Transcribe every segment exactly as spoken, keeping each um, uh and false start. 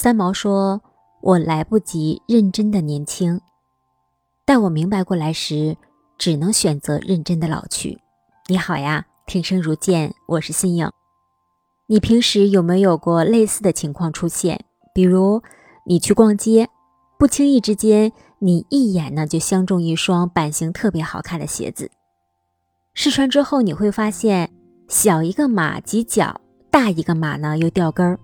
三毛说，我来不及认真的年轻，待我明白过来时，只能选择认真的老去。你好呀，听声如见，我是新颖。你平时有没有过类似的情况出现？比如你去逛街，不轻易之间，你一眼呢就相中一双版型特别好看的鞋子。试穿之后你会发现，小一个码挤脚，大一个码呢又掉跟儿。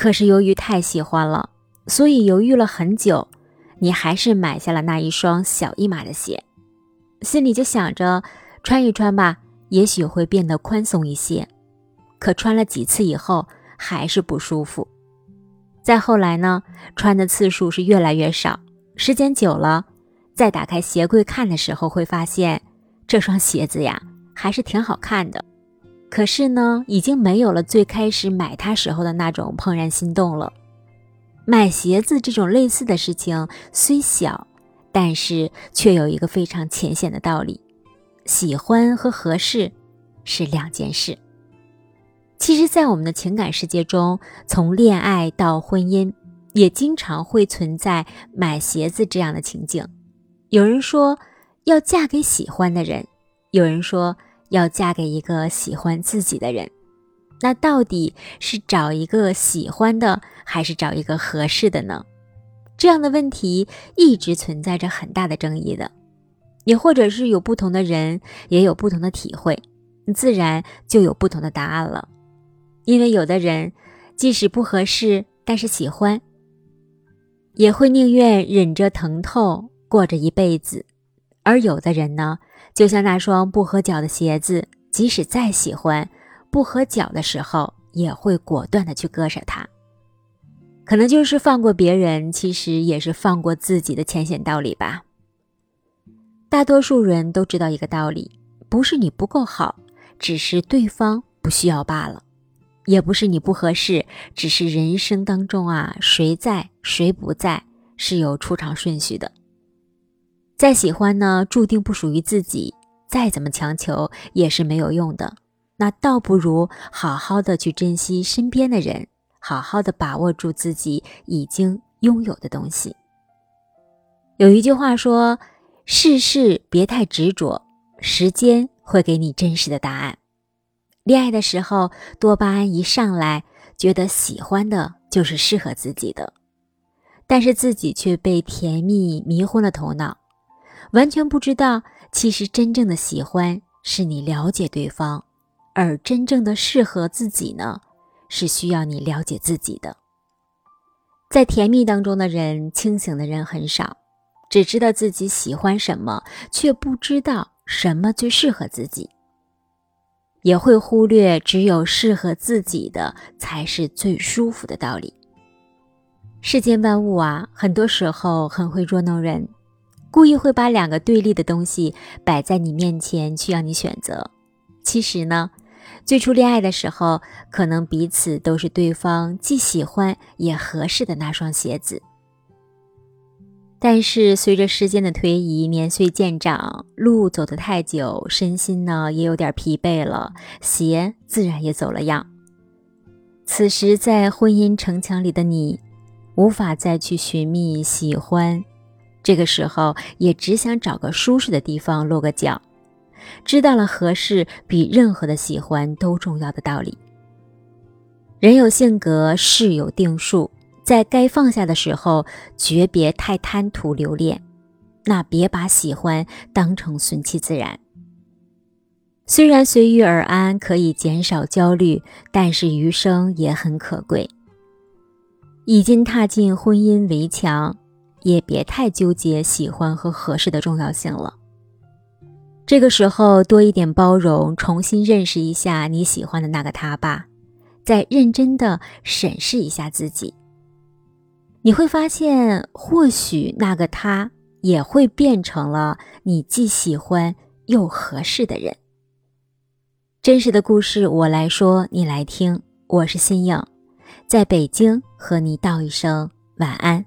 可是由于太喜欢了，所以犹豫了很久，你还是买下了那一双小一码的鞋，心里就想着穿一穿吧，也许会变得宽松一些。可穿了几次以后还是不舒服，再后来呢，穿的次数是越来越少，时间久了，再打开鞋柜看的时候会发现，这双鞋子呀还是挺好看的，可是呢，已经没有了最开始买它时候的那种怦然心动了。买鞋子这种类似的事情虽小，但是却有一个非常浅显的道理，喜欢和合适是两件事。其实在我们的情感世界中，从恋爱到婚姻，也经常会存在买鞋子这样的情景。有人说要嫁给喜欢的人，有人说要嫁给一个喜欢自己的人，那到底是找一个喜欢的，还是找一个合适的呢？这样的问题一直存在着很大的争议的，也或者是有不同的人，也有不同的体会，自然就有不同的答案了。因为有的人即使不合适，但是喜欢，也会宁愿忍着疼痛过着一辈子。而有的人呢，就像那双不合脚的鞋子，即使再喜欢，不合脚的时候也会果断的去割舍它。可能就是放过别人，其实也是放过自己的浅显道理吧。大多数人都知道一个道理，不是你不够好，只是对方不需要罢了，也不是你不合适，只是人生当中啊，谁在谁不在是有出场顺序的。再喜欢呢，注定不属于自己，再怎么强求也是没有用的，那倒不如好好的去珍惜身边的人，好好的把握住自己已经拥有的东西。有一句话说，世事别太执着，时间会给你真实的答案。恋爱的时候，多巴胺一上来，觉得喜欢的就是适合自己的，但是自己却被甜蜜迷昏了头脑，完全不知道，其实真正的喜欢是你了解对方，而真正的适合自己呢，是需要你了解自己的。在甜蜜当中的人，清醒的人很少，只知道自己喜欢什么，却不知道什么最适合自己，也会忽略只有适合自己的才是最舒服的道理。世间万物啊，很多时候很会捉弄人，故意会把两个对立的东西摆在你面前去让你选择。其实呢，最初恋爱的时候，可能彼此都是对方既喜欢也合适的那双鞋子。但是随着时间的推移，年岁渐长，路走得太久，身心呢也有点疲惫了，鞋自然也走了样。此时在婚姻城墙里的你，无法再去寻觅喜欢，这个时候也只想找个舒适的地方落个脚，知道了合适比任何的喜欢都重要的道理。人有性格，事有定数，在该放下的时候，绝别太贪图留恋，那别把喜欢当成顺其自然。虽然随遇而安可以减少焦虑，但是余生也很可贵。已经踏进婚姻围墙，也别太纠结喜欢和合适的重要性了。这个时候多一点包容，重新认识一下你喜欢的那个他吧，再认真的审视一下自己，你会发现或许那个他也会变成了你既喜欢又合适的人。真实的故事我来说，你来听，我是新颖，在北京和你道一声晚安。